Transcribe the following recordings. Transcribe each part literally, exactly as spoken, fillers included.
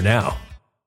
now.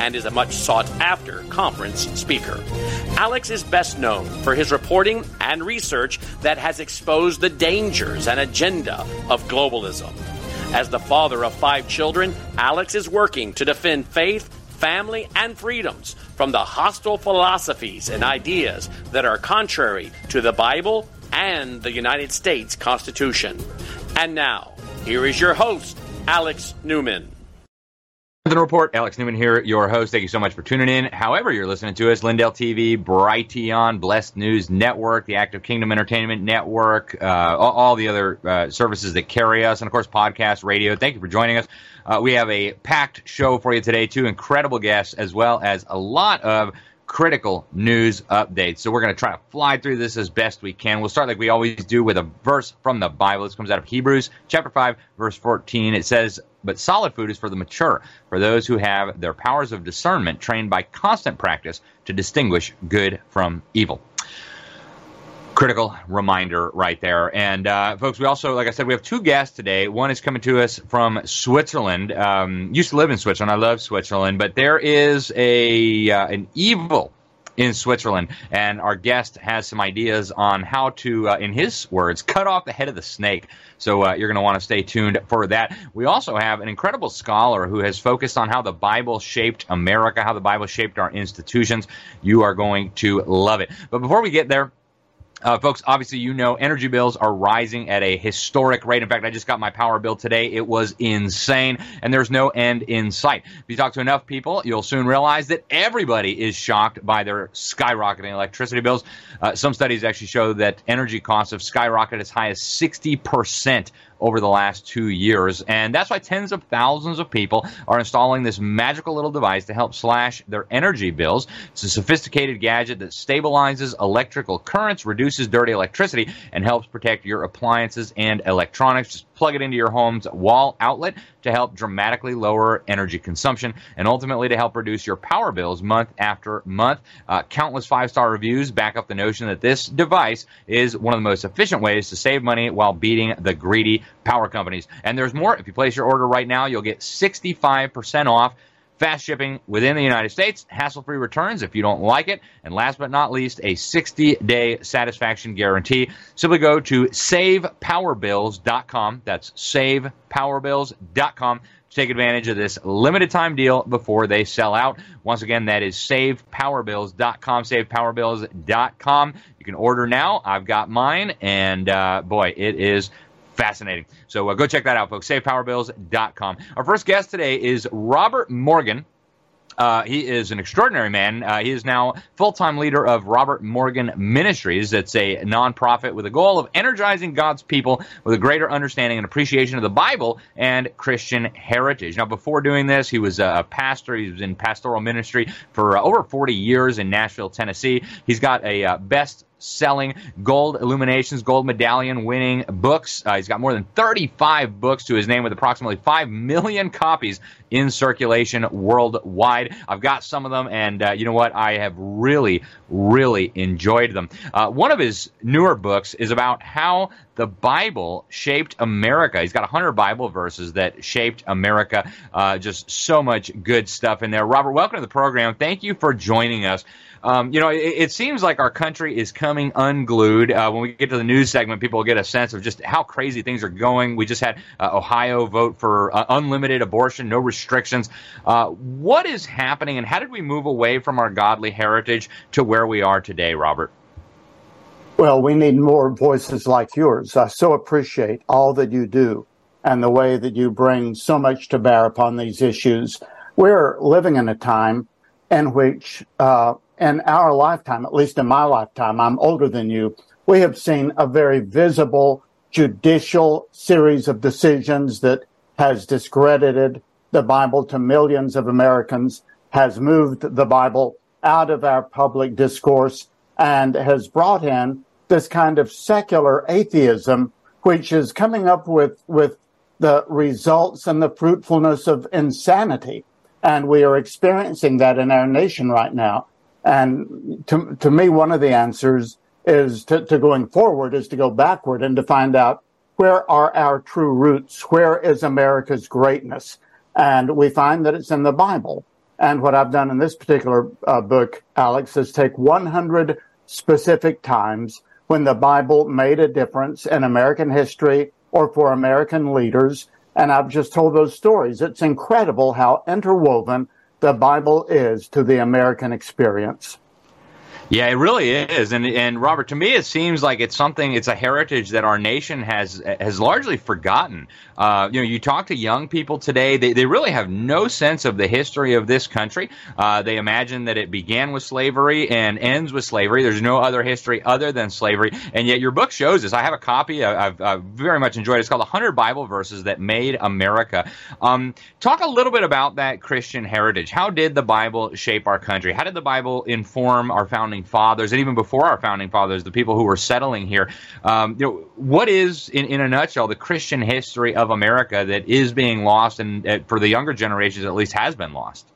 and is a much sought-after conference speaker. Alex is best known for his reporting and research that has exposed the dangers and agenda of globalism. As the father of five children, Alex is working to defend faith, family, and freedoms from the hostile philosophies and ideas that are contrary to the Bible and the United States Constitution. And now, here is your host, Alex Newman. The report, Alex Newman here, your host. Thank you so much for tuning in. However you're listening to us, Lindell T V, Brighteon, Blessed News Network, the Active Kingdom Entertainment Network, uh, all, all the other uh, services that carry us, and of course, podcast, radio. Thank you for joining us. Uh, we have a packed show for you today, two incredible guests, as well as a lot of critical news updates. So we're going to try to fly through this as best we can. We'll start like we always do with a verse from the Bible. This comes out of Hebrews chapter five, verse fourteen. It says, "But solid food is for the mature, for those who have their powers of discernment trained by constant practice to distinguish good from evil." Critical reminder right there. And uh, folks, we also, like I said, we have two guests today. One is coming to us from Switzerland. Um, used to live in Switzerland. I love Switzerland. But there is a uh, an evil in Switzerland. And our guest has some ideas on how to, uh, in his words, cut off the head of the snake. So uh, you're going to want to stay tuned for that. We also have an incredible scholar who has focused on how the Bible shaped America, how the Bible shaped our institutions. You are going to love it. But before we get there, Uh, folks, obviously, you know, energy bills are rising at a historic rate. In fact, I just got my power bill today. It was insane, and there's no end in sight. If you talk to enough people, you'll soon realize that everybody is shocked by their skyrocketing electricity bills. Uh, some studies actually show that energy costs have skyrocketed as high as sixty percent over the last two years. And that's why tens of thousands of people are installing this magical little device to help slash their energy bills. It's a sophisticated gadget that stabilizes electrical currents, reduces dirty electricity, and helps protect your appliances and electronics. Just plug it into your home's wall outlet to help dramatically lower energy consumption and ultimately to help reduce your power bills month after month. Uh, countless five-star reviews back up the notion that this device is one of the most efficient ways to save money while beating the greedy power companies. And there's more. If you place your order right now, you'll get sixty-five percent off, fast shipping within the United States, hassle-free returns if you don't like it, and last but not least, a sixty day satisfaction guarantee. Simply go to save power bills dot com. That's save power bills dot com. Take advantage of this limited-time deal before they sell out. Once again, that is save power bills dot com, save power bills dot com. You can order now. I've got mine, and uh, boy, it is fascinating. So uh, go check that out, folks. save power bills dot com. Our first guest today is Robert Morgan. Uh, he is an extraordinary man. Uh, he is now full-time leader of Robert Morgan Ministries. It's a nonprofit with a goal of energizing God's people with a greater understanding and appreciation of the Bible and Christian heritage. Now, before doing this, he was a pastor. He was in pastoral ministry for uh, over forty years in Nashville, Tennessee. He's got a uh, best selling gold illuminations, gold medallion winning books. Uh, he's got more than thirty-five books to his name with approximately five million copies in circulation worldwide. I've got some of them, and uh, you know what? I have really, really enjoyed them. Uh, one of his newer books is about how the Bible shaped America. He's got one hundred Bible verses that shaped America. Uh, just so much good stuff in there. Robert, welcome to the program. Thank you for joining us. Um, you know, it, it seems like our country is coming becoming unglued. Uh, when we get to the news segment, people will get a sense of just how crazy things are going. We just had uh, Ohio vote for uh, unlimited abortion, no restrictions. Uh, what is happening, and how did we move away from our godly heritage to where we are today, Robert? Well, we need more voices like yours. I so appreciate all that you do and the way that you bring so much to bear upon these issues. We're living in a time in which, uh, in our lifetime, at least in my lifetime, I'm older than you, we have seen a very visible judicial series of decisions that has discredited the Bible to millions of Americans, has moved the Bible out of our public discourse, and has brought in this kind of secular atheism, which is coming up with, with the results and the fruitfulness of insanity. And we are experiencing that in our nation right now. And to, to me, one of the answers is to, to going forward is to go backward and to find out where are our true roots? Where is America's greatness? And we find that it's in the Bible. And what I've done in this particular uh, book, Alex, is take one hundred specific times when the Bible made a difference in American history or for American leaders. And I've just told those stories. It's incredible how interwoven the Bible is to the American experience. Yeah, it really is. And and Robert, to me, it seems like it's something, it's a heritage that our nation has has largely forgotten. Uh, you know, you talk to young people today, they, they really have no sense of the history of this country. Uh, they imagine that it began with slavery and ends with slavery. There's no other history other than slavery. And yet your book shows this. I have a copy. I, I've, I've very much enjoyed it. It's called one hundred Bible Verses That Made America. Um, talk a little bit about that Christian heritage. How did the Bible shape our country? How did the Bible inform our founding fathers, and even before our founding fathers, the people who were settling here? Um, you know, what is, in, in a nutshell, the Christian history of America that is being lost, and uh, for the younger generations at least has been lost?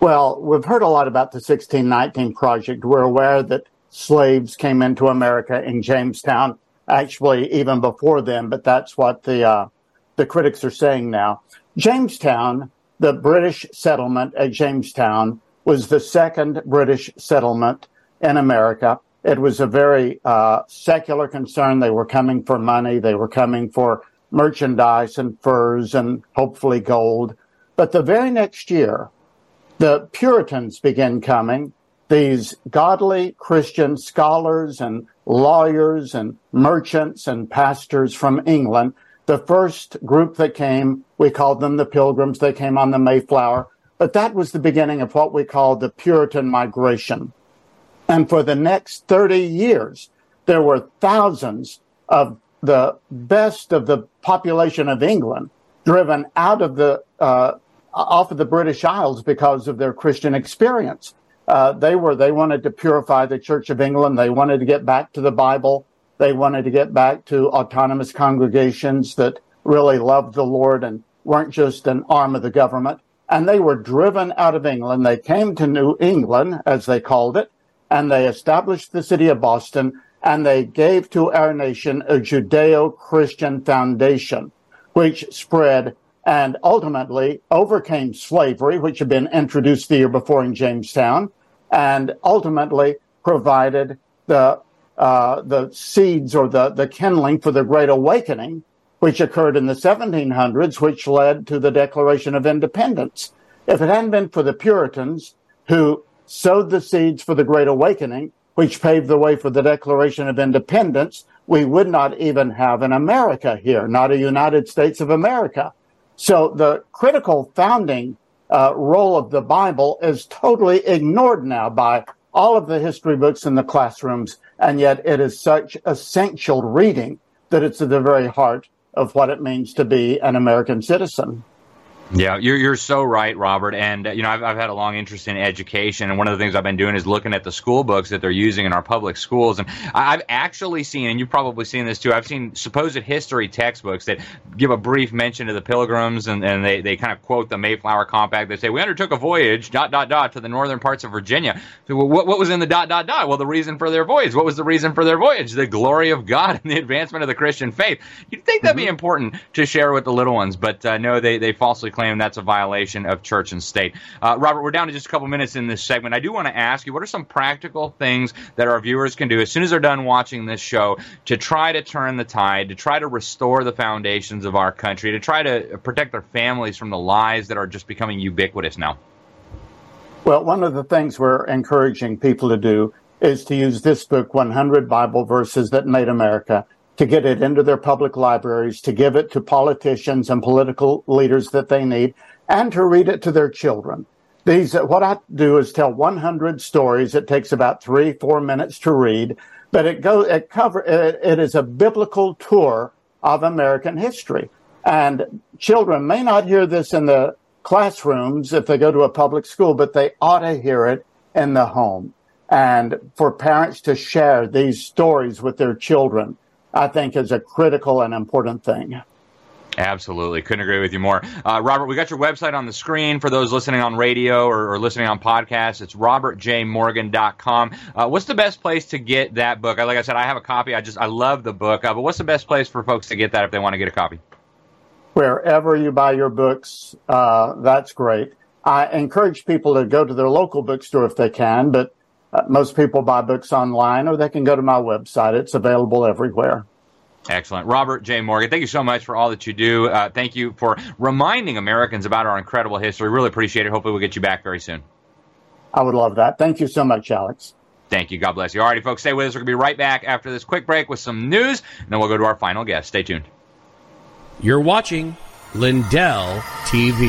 Well, we've heard a lot about the sixteen nineteen Project. We're aware that slaves came into America in Jamestown, actually even before then, but that's what the uh, the critics are saying now. Jamestown, the British settlement at Jamestown, was the second British settlement in America. It was a very uh, secular concern. They were coming for money. They were coming for merchandise and furs and hopefully gold. But the very next year, the Puritans began coming, these godly Christian scholars and lawyers and merchants and pastors from England. The first group that came, we called them the Pilgrims. They came on the Mayflower. But that was the beginning of what we call the Puritan migration. And for the next thirty years, there were thousands of the best of the population of England driven out of the, uh, off of the British Isles because of their Christian experience. Uh, they were, they wanted to purify the Church of England. They wanted to get back to the Bible. They wanted to get back to autonomous congregations that really loved the Lord and weren't just an arm of the government. And they were driven out of England. They came to New England, as they called it, and they established the city of Boston, and they gave to our nation a Judeo-Christian foundation, which spread and ultimately overcame slavery, which had been introduced the year before in Jamestown, and ultimately provided the uh, the seeds or the, the kindling for the Great Awakening, which occurred in the seventeen hundreds, which led to the Declaration of Independence. If it hadn't been for the Puritans who sowed the seeds for the Great Awakening, which paved the way for the Declaration of Independence, we would not even have an America here, not a United States of America. So the critical founding uh, role of the Bible is totally ignored now by all of the history books in the classrooms, and yet it is such essential reading that it's at the very heart of what it means to be an American citizen. Yeah, you're you're so right, Robert. And uh, you know, I've I've had a long interest in education, and one of the things I've been doing is looking at the school books that they're using in our public schools. And I've actually seen, and you've probably seen this too, I've seen supposed history textbooks that give a brief mention to the Pilgrims, and, and they, they kind of quote the Mayflower Compact. They say, "We undertook a voyage dot dot dot to the northern parts of Virginia." So, well, what what was in the dot dot dot? Well, the reason for their voyage. What was the reason for their voyage? The glory of God and the advancement of the Christian faith. You'd think that'd mm-hmm. be important to share with the little ones, but uh, no, they they falsely claim claim that's a violation of church and state. Uh, Robert, we're down to just a couple minutes in this segment. I do want to ask you, what are some practical things that our viewers can do as soon as they're done watching this show to try to turn the tide, to try to restore the foundations of our country, to try to protect their families from the lies that are just becoming ubiquitous now? Well, one of the things we're encouraging people to do is to use this book, one hundred Bible Verses that Made America, to get it into their public libraries, to give it to politicians and political leaders that they need, and to read it to their children. These, what I do is tell one hundred stories. It takes about three, four minutes to read, but it goes, it cover, it, it is a biblical tour of American history. And children may not hear this in the classrooms if they go to a public school, but they ought to hear it in the home. And for parents to share these stories with their children, I think, is a critical and important thing. Absolutely. Couldn't agree with you more. Uh, Robert, we got your website on the screen for those listening on radio or, or listening on podcasts. It's robert j morgan dot com. Uh, what's the best place to get that book? Like I said, I have a copy. I just I love the book. Uh, but what's the best place for folks to get that if they want to get a copy? Wherever you buy your books, uh, that's great. I encourage people to go to their local bookstore if they can, but uh, most people buy books online, or they can go to my website. It's available everywhere. Excellent. Robert J. Morgan, thank you so much for all that you do. Uh, thank you for reminding Americans about our incredible history. Really appreciate it. Hopefully we'll get you back very soon. I would love that. Thank you so much, Alex. Thank you. God bless you. All righty, folks, stay with us. We're going to be right back after this quick break with some news, and then we'll go to our final guest. Stay tuned. You're watching Lindell T V.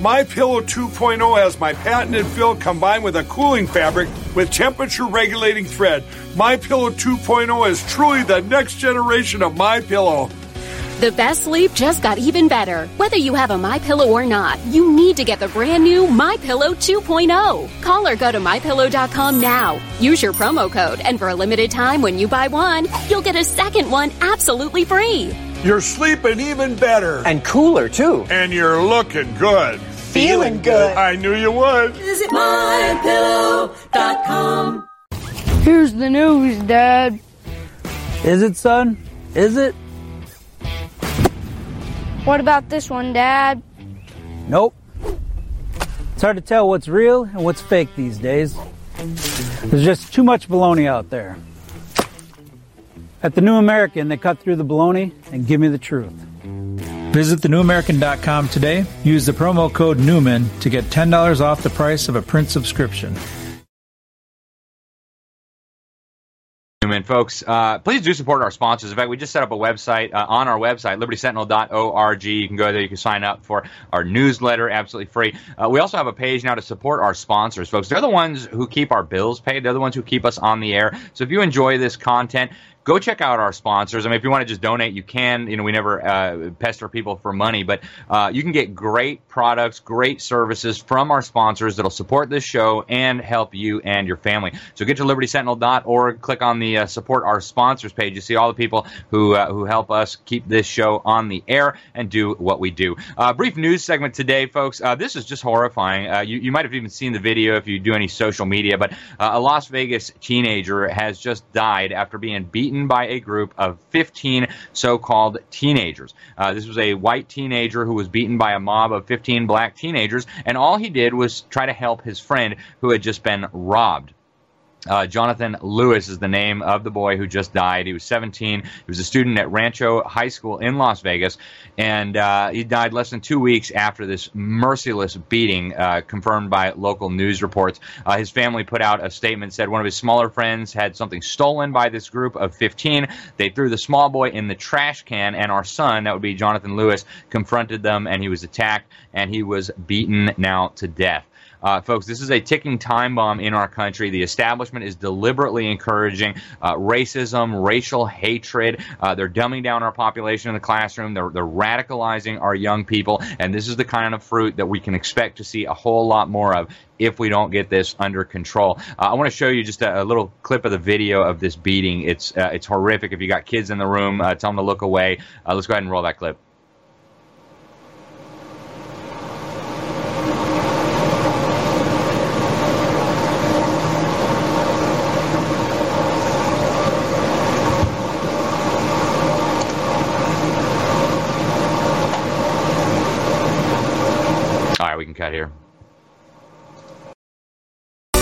My Pillow two point oh has my patented fill combined with a cooling fabric with temperature-regulating thread. My Pillow two point oh is truly the next generation of My Pillow. The best sleep just got even better. Whether you have a My Pillow or not, you need to get the brand new My Pillow two point oh. Call or go to my pillow dot com now. Use your promo code, and for a limited time, when you buy one, you'll get a second one absolutely free. You're sleeping even better. And cooler, too. And you're looking good. Feeling good. I knew you would. Visit my pillow dot com. Here's the news, Dad. Is it, son? Is it? What about this one, Dad? Nope. It's hard to tell what's real and what's fake these days. There's just too much baloney out there. At The New American, they cut through the baloney and give me the truth. Visit the new american dot com today. Use the promo code Newman to get ten dollars off the price of a print subscription. And folks, uh, please do support our sponsors. In fact, we just set up a website uh, on our website, liberty sentinel dot org. You can go there. You can sign up for our newsletter absolutely free. Uh, we also have a page now to support our sponsors, folks. They're the ones who keep our bills paid. They're the ones who keep us on the air. So if you enjoy this content, go check out our sponsors. I mean, if you want to just donate, you can. You know, we never uh, pester people for money, but uh, you can get great products, great services from our sponsors that'll support this show and help you and your family. So get to liberty sentinel dot org, click on the uh, support our sponsors page. You see all the people who uh, who help us keep this show on the air and do what we do. Uh, brief news segment today, folks. Uh, this is just horrifying. Uh, you, you might have even seen the video if you do any social media, but uh, a Las Vegas teenager has just died after being beaten by a group of fifteen so-called teenagers. Uh, this was a white teenager who was beaten by a mob of fifteen black teenagers, and all he did was try to help his friend who had just been robbed. Uh, Jonathan Lewis is the name of the boy who just died. He was seventeen. He was a student at Rancho High School in Las Vegas, and uh, he died less than two weeks after this merciless beating, uh, confirmed by local news reports. Uh, his family put out a statement, said one of his smaller friends had something stolen by this group of fifteen. They threw the small boy in the trash can, and our son, that would be Jonathan Lewis, confronted them, and he was attacked, and he was beaten now to death. Uh, folks, this is a ticking time bomb in our country. The establishment is deliberately encouraging uh, racism, racial hatred. Uh, they're dumbing down our population in the classroom. They're, they're radicalizing our young people. And this is the kind of fruit that we can expect to see a whole lot more of if we don't get this under control. Uh, I want to show you just a, a little clip of the video of this beating. It's, uh, it's horrific. If you got kids in the room, uh, tell them to look away. Uh, let's go ahead and roll that clip. Cut here.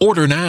Order now.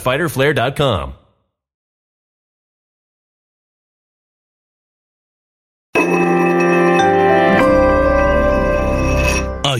fighter flare dot com. A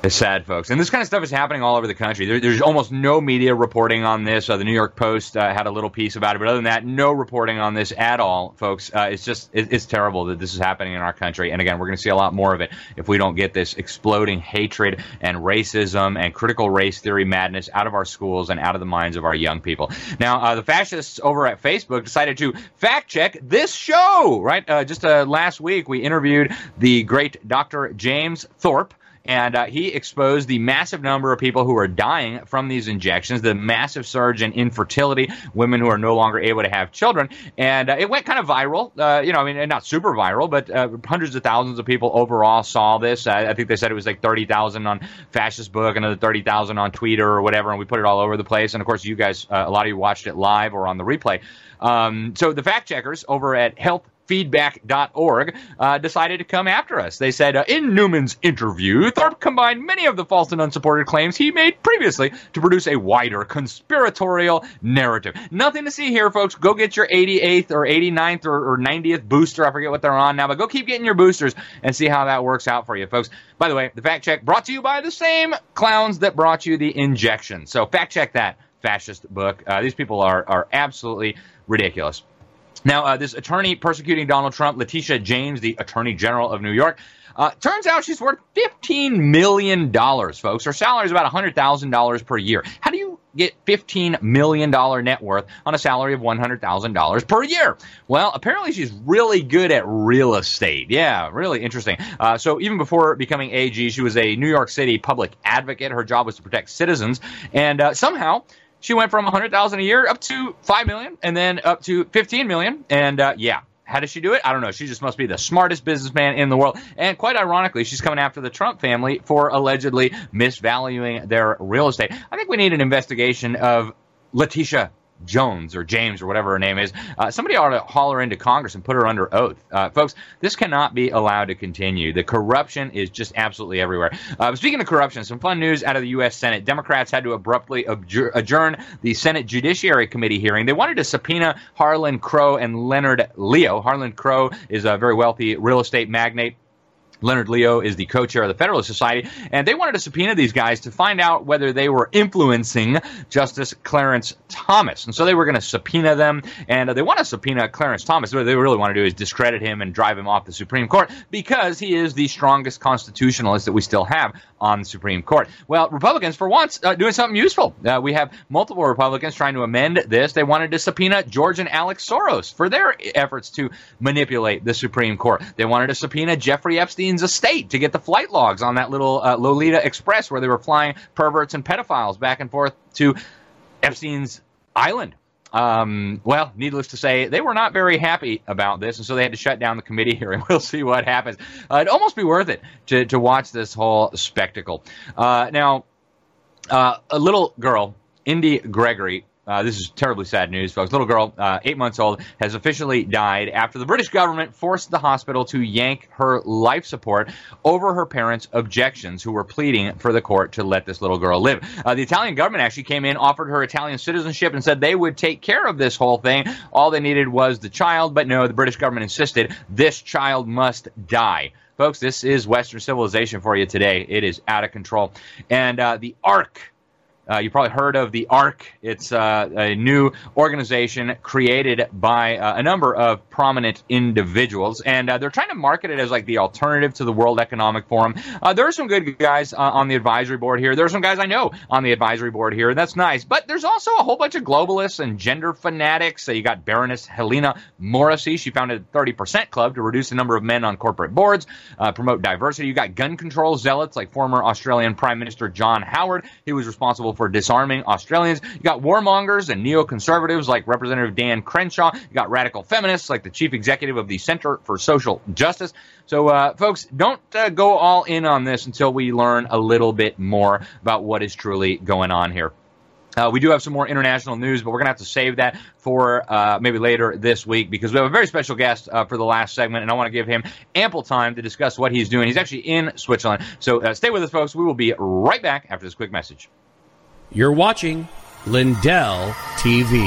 It's sad, folks. And this kind of stuff is happening all over the country. There, there's almost no media reporting on this. Uh, the New York Post uh, had a little piece about it. But other than that, no reporting on this at all, folks. Uh, it's just it, it's terrible that this is happening in our country. And again, we're going to see a lot more of it if we don't get this exploding hatred and racism and critical race theory madness out of our schools and out of the minds of our young people. Now, uh, the fascists over at Facebook decided to fact check this show, right? Uh, just uh, last week, we interviewed the great Doctor James Thorpe. And uh, he exposed the massive number of people who are dying from these injections, the massive surge in infertility, women who are no longer able to have children. And uh, it went kind of viral. Uh, you know, I mean, not super viral, but uh, hundreds of thousands of people overall saw this. Uh, I think they said it was like thirty thousand on Fascist Book, another thirty thousand on Twitter or whatever. And we put it all over the place. And, of course, you guys, uh, a lot of you watched it live or on the replay. Um, so the fact checkers over at Health Health Feedback dot org, uh, decided to come after us. They said, uh, in Newman's interview, Thorpe combined many of the false and unsupported claims he made previously to produce a wider conspiratorial narrative. Nothing to see here, folks. Go get your eighty-eighth or eighty-ninth or, or ninetieth booster. I forget what they're on now, but go keep getting your boosters and see how that works out for you, folks. By the way, the fact check brought to you by the same clowns that brought you the injection. So fact check that fascist book. Uh, these people are, are absolutely ridiculous. Now, uh, this attorney persecuting Donald Trump, Letitia James, the Attorney General of New York, uh, turns out she's worth fifteen million dollars, folks. Her salary is about one hundred thousand dollars per year. How do you get fifteen million dollars net worth on a salary of one hundred thousand dollars per year? Well, apparently she's really good at real estate. Yeah, really interesting. Uh, so even before becoming A G, she was a New York City public advocate. Her job was to protect citizens. And uh, somehow she went from one hundred thousand dollars a year up to five million dollars and then up to fifteen million dollars. And uh, yeah. How does she do it? I don't know. She just must be the smartest businessman in the world. And quite ironically, she's coming after the Trump family for allegedly misvaluing their real estate. I think we need an investigation of Letitia Jones or James or whatever her name is. Uh, somebody ought to haul her into Congress and put her under oath. Uh, folks, this cannot be allowed to continue. The corruption is just absolutely everywhere. Uh, speaking of corruption, some fun news out of the U S Senate. Democrats had to abruptly adjour- adjourn the Senate Judiciary Committee hearing. They wanted to subpoena Harlan Crowe and Leonard Leo. Harlan Crowe is a very wealthy real estate magnate. Leonard Leo is the co-chair of the Federalist Society, and they wanted to subpoena these guys to find out whether they were influencing Justice Clarence Thomas. And so they were going to subpoena them, and they want to subpoena Clarence Thomas. What they really want to do is discredit him and drive him off the Supreme Court because he is the strongest constitutionalist that we still have on the Supreme Court. Well, Republicans, for once, uh, doing something useful. Uh, we have multiple Republicans trying to amend this. They wanted to subpoena George and Alex Soros for their efforts to manipulate the Supreme Court. They wanted to subpoena Jeffrey Epstein estate to get the flight logs on that little uh, Lolita Express where they were flying perverts and pedophiles back and forth to Epstein's island. Um, well, needless to say, they were not very happy about this, and so they had to shut down the committee hearing. We'll see what happens. Uh, it'd almost be worth it to, to watch this whole spectacle. Uh, now, uh, a little girl, Indy Gregory, Uh, this is terribly sad news, folks. Little girl, uh, eight months old, has officially died after the British government forced the hospital to yank her life support over her parents' objections, who were pleading for the court to let this little girl live. Uh, the Italian government actually came in, offered her Italian citizenship, and said they would take care of this whole thing. All they needed was the child, but no, the British government insisted this child must die. Folks, this is Western civilization for you today. It is out of control. And uh, the A R C. Uh, you probably heard of the A R C. It's uh, a new organization created by uh, a number of prominent individuals, and uh, they're trying to market it as like the alternative to the World Economic Forum. Uh, there are some good guys uh, on the advisory board here. There are some guys I know on the advisory board here, and that's nice. But there's also a whole bunch of globalists and gender fanatics. So you got Baroness Helena Morrissey. She founded the thirty percent Club to reduce the number of men on corporate boards, uh, promote diversity. You got gun control zealots like former Australian Prime Minister John Howard. He was responsible for for disarming Australians. You got warmongers and neoconservatives like Representative Dan Crenshaw. You got radical feminists like the chief executive of the Center for Social Justice. So, uh, folks, don't uh, go all in on this until we learn a little bit more about what is truly going on here. Uh, we do have some more international news, but we're going to have to save that for uh, maybe later this week because we have a very special guest uh, for the last segment, and I want to give him ample time to discuss what he's doing. He's actually in Switzerland. So uh, stay with us, folks. We will be right back after this quick message. You're watching Lindell T V.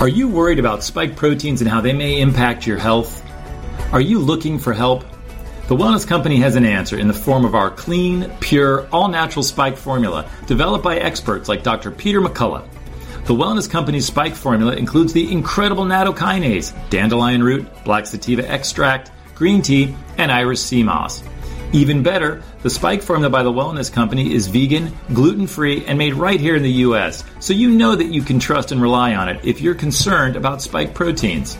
Are you worried about spike proteins and how they may impact your health? Are you looking for help? The Wellness Company has an answer in the form of our clean, pure, all-natural spike formula developed by experts like Doctor Peter McCullough. The Wellness Company's spike formula includes the incredible nattokinase, dandelion root, black sativa extract, green tea, and Irish sea moss. Even better, the spike formula by the Wellness Company is vegan, gluten-free, and made right here in the U S, so you know that you can trust and rely on it if you're concerned about spike proteins.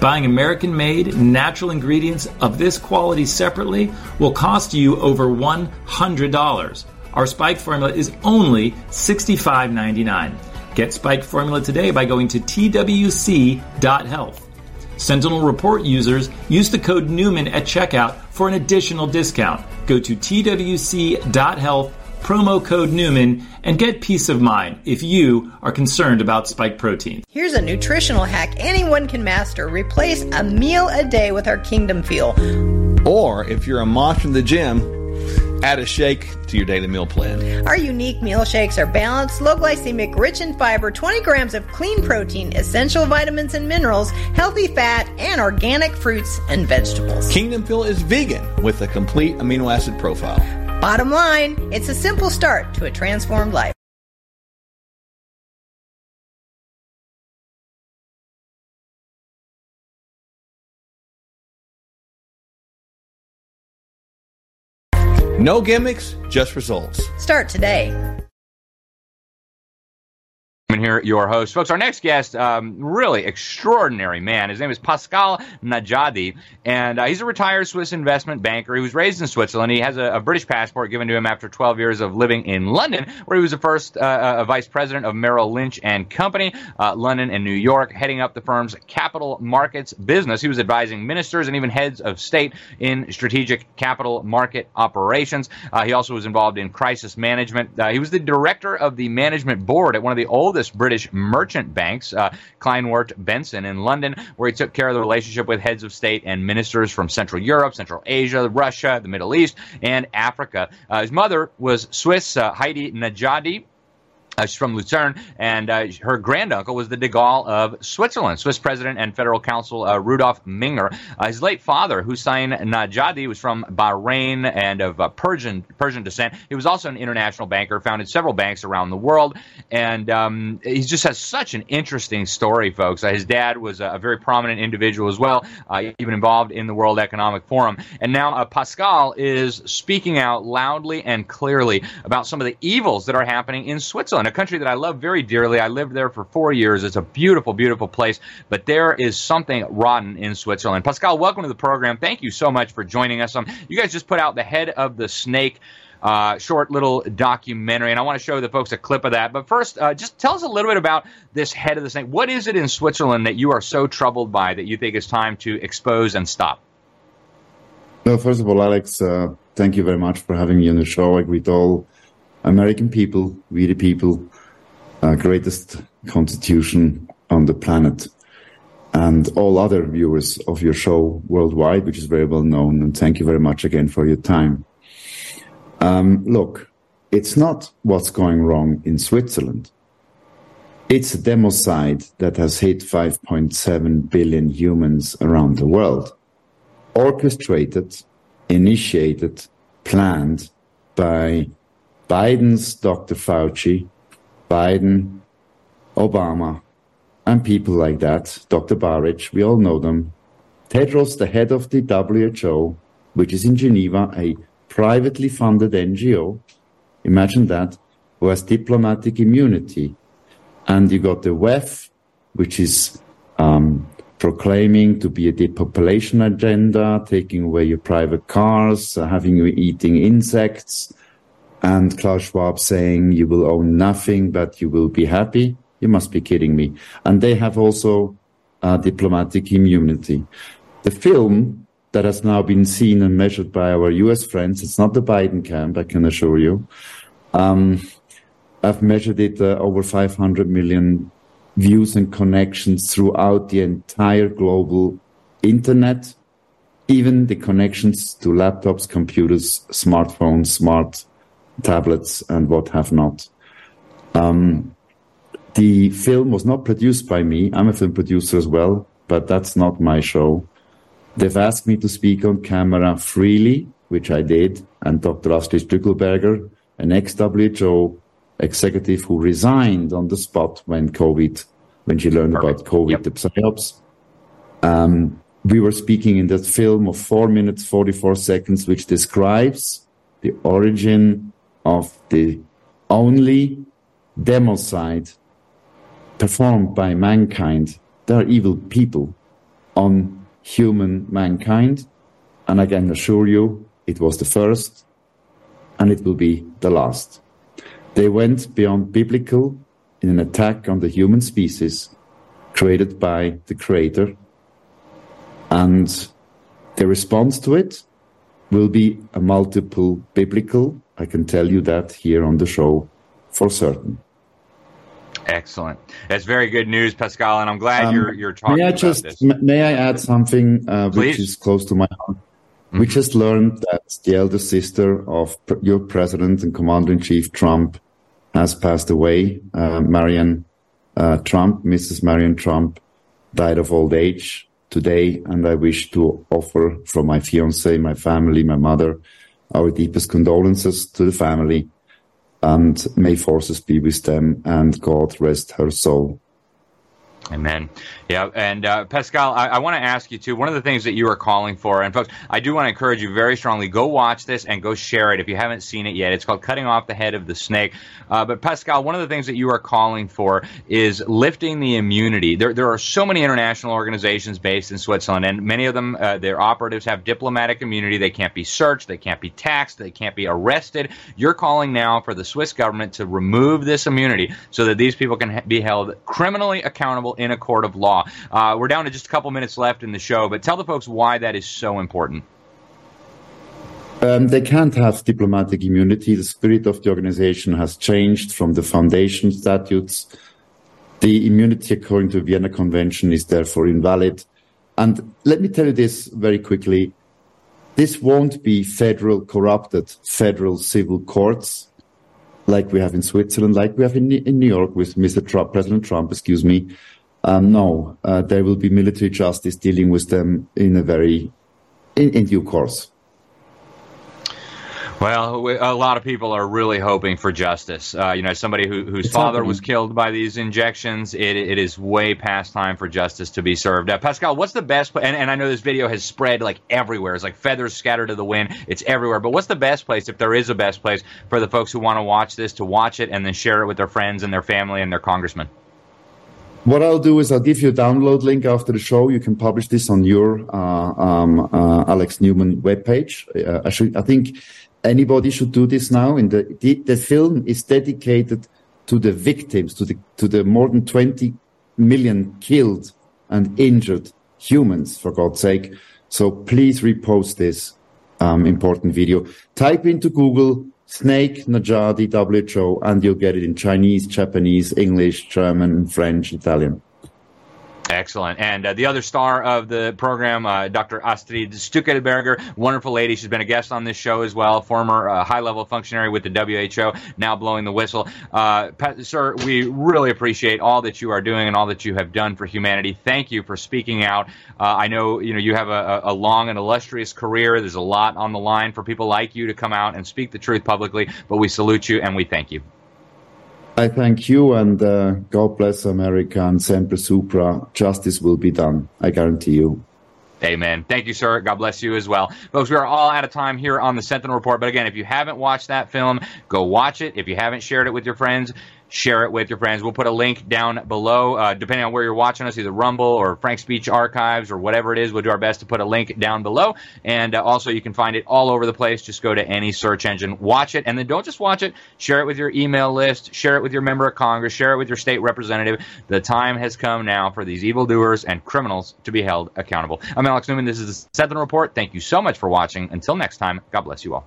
Buying American-made, natural ingredients of this quality separately will cost you over one hundred dollars. Our spike formula is only sixty-five dollars and ninety-nine cents. Get spike formula today by going to T W C dot health. Sentinel Report users use the code Newman at checkout for an additional discount. Go to T W C dot health promo code Newman, and get peace of mind if you are concerned about spike protein. Here's a nutritional hack anyone can master. Replace a meal a day with our Kingdom Fuel. Or if you're a monster in the gym, add a shake to your daily meal plan. Our unique meal shakes are balanced, low glycemic, rich in fiber, twenty grams of clean protein, essential vitamins and minerals, healthy fat, and organic fruits and vegetables. Kingdom Fuel is vegan with a complete amino acid profile. Bottom line, it's a simple start to a transformed life. No gimmicks, just results. Start today. I'm here, your host. Folks, our next guest, um, really extraordinary man. His name is Pascal Najadi, and uh, he's a retired Swiss investment banker. He was raised in Switzerland. He has a, a British passport given to him after twelve years of living in London, where he was the first uh, a vice president of Merrill Lynch and Company, uh, London and New York, heading up the firm's capital markets business. He was advising ministers and even heads of state in strategic capital market operations. Uh, he also was involved in crisis management. Uh, he was the director of the management board at one of the oldest British merchant banks, uh, Kleinwort Benson in London, where he took care of the relationship with heads of state and ministers from Central Europe, Central Asia, Russia, the Middle East, and Africa. Uh, his mother was Swiss, uh, Heidi Najadi. Uh, she's from Lucerne, and uh, her granduncle was the de Gaulle of Switzerland, Swiss president and federal council uh, Rudolf Minger. Uh, his late father, Hussein Najadi, was from Bahrain and of uh, Persian Persian descent. He was also an international banker, founded several banks around the world, and um, he just has such an interesting story, folks. Uh, his dad was a, a very prominent individual as well, uh, even involved in the World Economic Forum. And now uh, Pascal is speaking out loudly and clearly about some of the evils that are happening in Switzerland, a country that I love very dearly. I lived there for four years. It's a beautiful, beautiful place, but there is something rotten in Switzerland. Pascal, welcome to the program. Thank you so much for joining us. Um, you guys just put out The Head of the Snake, uh, short little documentary, and I want to show the folks a clip of that. But first, uh, just tell us a little bit about this Head of the Snake. What is it in Switzerland that you are so troubled by that you think it's time to expose and stop? Well, first of all, Alex, uh, thank you very much for having me on the show. Like we all American people, we the people, uh, greatest constitution on the planet. And all other viewers of your show worldwide, which is very well known. And thank you very much again for your time. Um, look, it's not what's going wrong in Switzerland. It's a democide that has hit five point seven billion humans around the world. Orchestrated, initiated, planned by Biden's Doctor Fauci, Biden, Obama, and people like that, Doctor Barrage, we all know them. Tedros, the head of the W H O, which is in Geneva, a privately funded N G O, imagine that, who has diplomatic immunity. And you got the W E F, which is um, proclaiming to be a depopulation agenda, taking away your private cars, having you eating insects, and Klaus Schwab saying, you will own nothing, but you will be happy. You must be kidding me. And they have also uh, diplomatic immunity. The film that has now been seen and measured by our U S friends, it's not the Biden camp, I can assure you. Um, I've measured it uh, over five hundred million views and connections throughout the entire global internet, even the connections to laptops, computers, smartphones, smart tablets and what have not. Um, the film was not produced by me. I'm a film producer as well, but that's not my show. They've asked me to speak on camera freely, which I did, and Doctor Astrid Stuckelberger, an ex-W H O executive who resigned on the spot when COVID, when she learned Perfect. about COVID, yep. the psyops. Um, we were speaking in that film of four minutes, forty-four seconds, which describes the origin of the only democide performed by mankind. They are evil people on human mankind. And I can assure you, it was the first and it will be the last. They went beyond biblical in an attack on the human species created by the Creator. And the response to it will be a multiple biblical I can tell you that here on the show for certain. Excellent. That's very good news, Pascal, and I'm glad um, you're you're talking may I about just, this. May I add something uh, which is close to my heart? Mm-hmm. We just learned that the elder sister of your president and commander-in-chief, Trump, has passed away. Uh, Marianne uh, Trump, Missus Marianne Trump, died of old age today, and I wish to offer from my fiancé, my family, my mother, our deepest condolences to the family, and may forces be with them, and God rest her soul. Amen. Yeah, and uh, Pascal, I, I want to ask you, too, one of the things that you are calling for, and folks, I do want to encourage you very strongly, go watch this and go share it if you haven't seen it yet. It's called Cutting Off the Head of the Snake. Uh, but Pascal, one of the things that you are calling for is lifting the immunity. There there are so many international organizations based in Switzerland, and many of them, uh, their operatives have diplomatic immunity. They can't be searched. They can't be taxed. They can't be arrested. You're calling now for the Swiss government to remove this immunity so that these people can ha- be held criminally accountable in a court of law. Uh, we're down to just a couple minutes left in the show, but tell the folks why that is so important. Um, they can't have diplomatic immunity. The spirit of the organization has changed from the foundation statutes. The immunity according to the Vienna Convention is therefore invalid. And let me tell you this very quickly. This won't be federal corrupted federal civil courts like we have in Switzerland, like we have in, in New York with Mister Trump, President Trump, excuse me. Um, no, uh, there will be military justice dealing with them in a very, in, in due course. Well, we, a lot of people are really hoping for justice. Uh, you know, somebody who, whose it's father happening. was killed by these injections, it, it is way past time for justice to be served. Uh, Pascal, what's the best place, and, and I know this video has spread like everywhere. It's like feathers scattered to the wind. It's everywhere. But what's the best place, if there is a best place, for the folks who want to watch this, to watch it and then share it with their friends and their family and their congressmen? What I'll do is I'll give you a download link after the show. You can publish this on your uh, um, uh, Alex Newman webpage. Uh, I, should, I think anybody should do this now. And the, the the film is dedicated to the victims, to the to the more than twenty million killed and injured humans, for God's sake. So please repost this um, important video. Type into Google Snake Najadi W H O, and you'll get it in Chinese, Japanese, English, German, French, Italian. Excellent. And uh, the other star of the program, uh, Doctor Astrid Stuckelberger, wonderful lady. She's been a guest on this show as well, former uh, high-level functionary with the W H O, now blowing the whistle. Uh, Pat, sir, we really appreciate all that you are doing and all that you have done for humanity. Thank you for speaking out. Uh, I know you know you have a, a long and illustrious career. There's a lot on the line for people like you to come out and speak the truth publicly, but we salute you and we thank you. I thank you, and uh, God bless America, and semper supra. Justice will be done, I guarantee you. Amen. Thank you, sir. God bless you as well. Folks, we are all out of time here on The Sentinel Report. But again, if you haven't watched that film, go watch it. If you haven't shared it with your friends, share it with your friends. We'll put a link down below, uh, depending on where you're watching us, either Rumble or Frank's Speech Archives or whatever it is. We'll do our best to put a link down below. And uh, also, you can find it all over the place. Just go to any search engine, watch it, and then don't just watch it. Share it with your email list. Share it with your member of Congress. Share it with your state representative. The time has come now for these evildoers and criminals to be held accountable. I'm Alex Newman. This is The Sentinel Report. Thank you so much for watching. Until next time, God bless you all.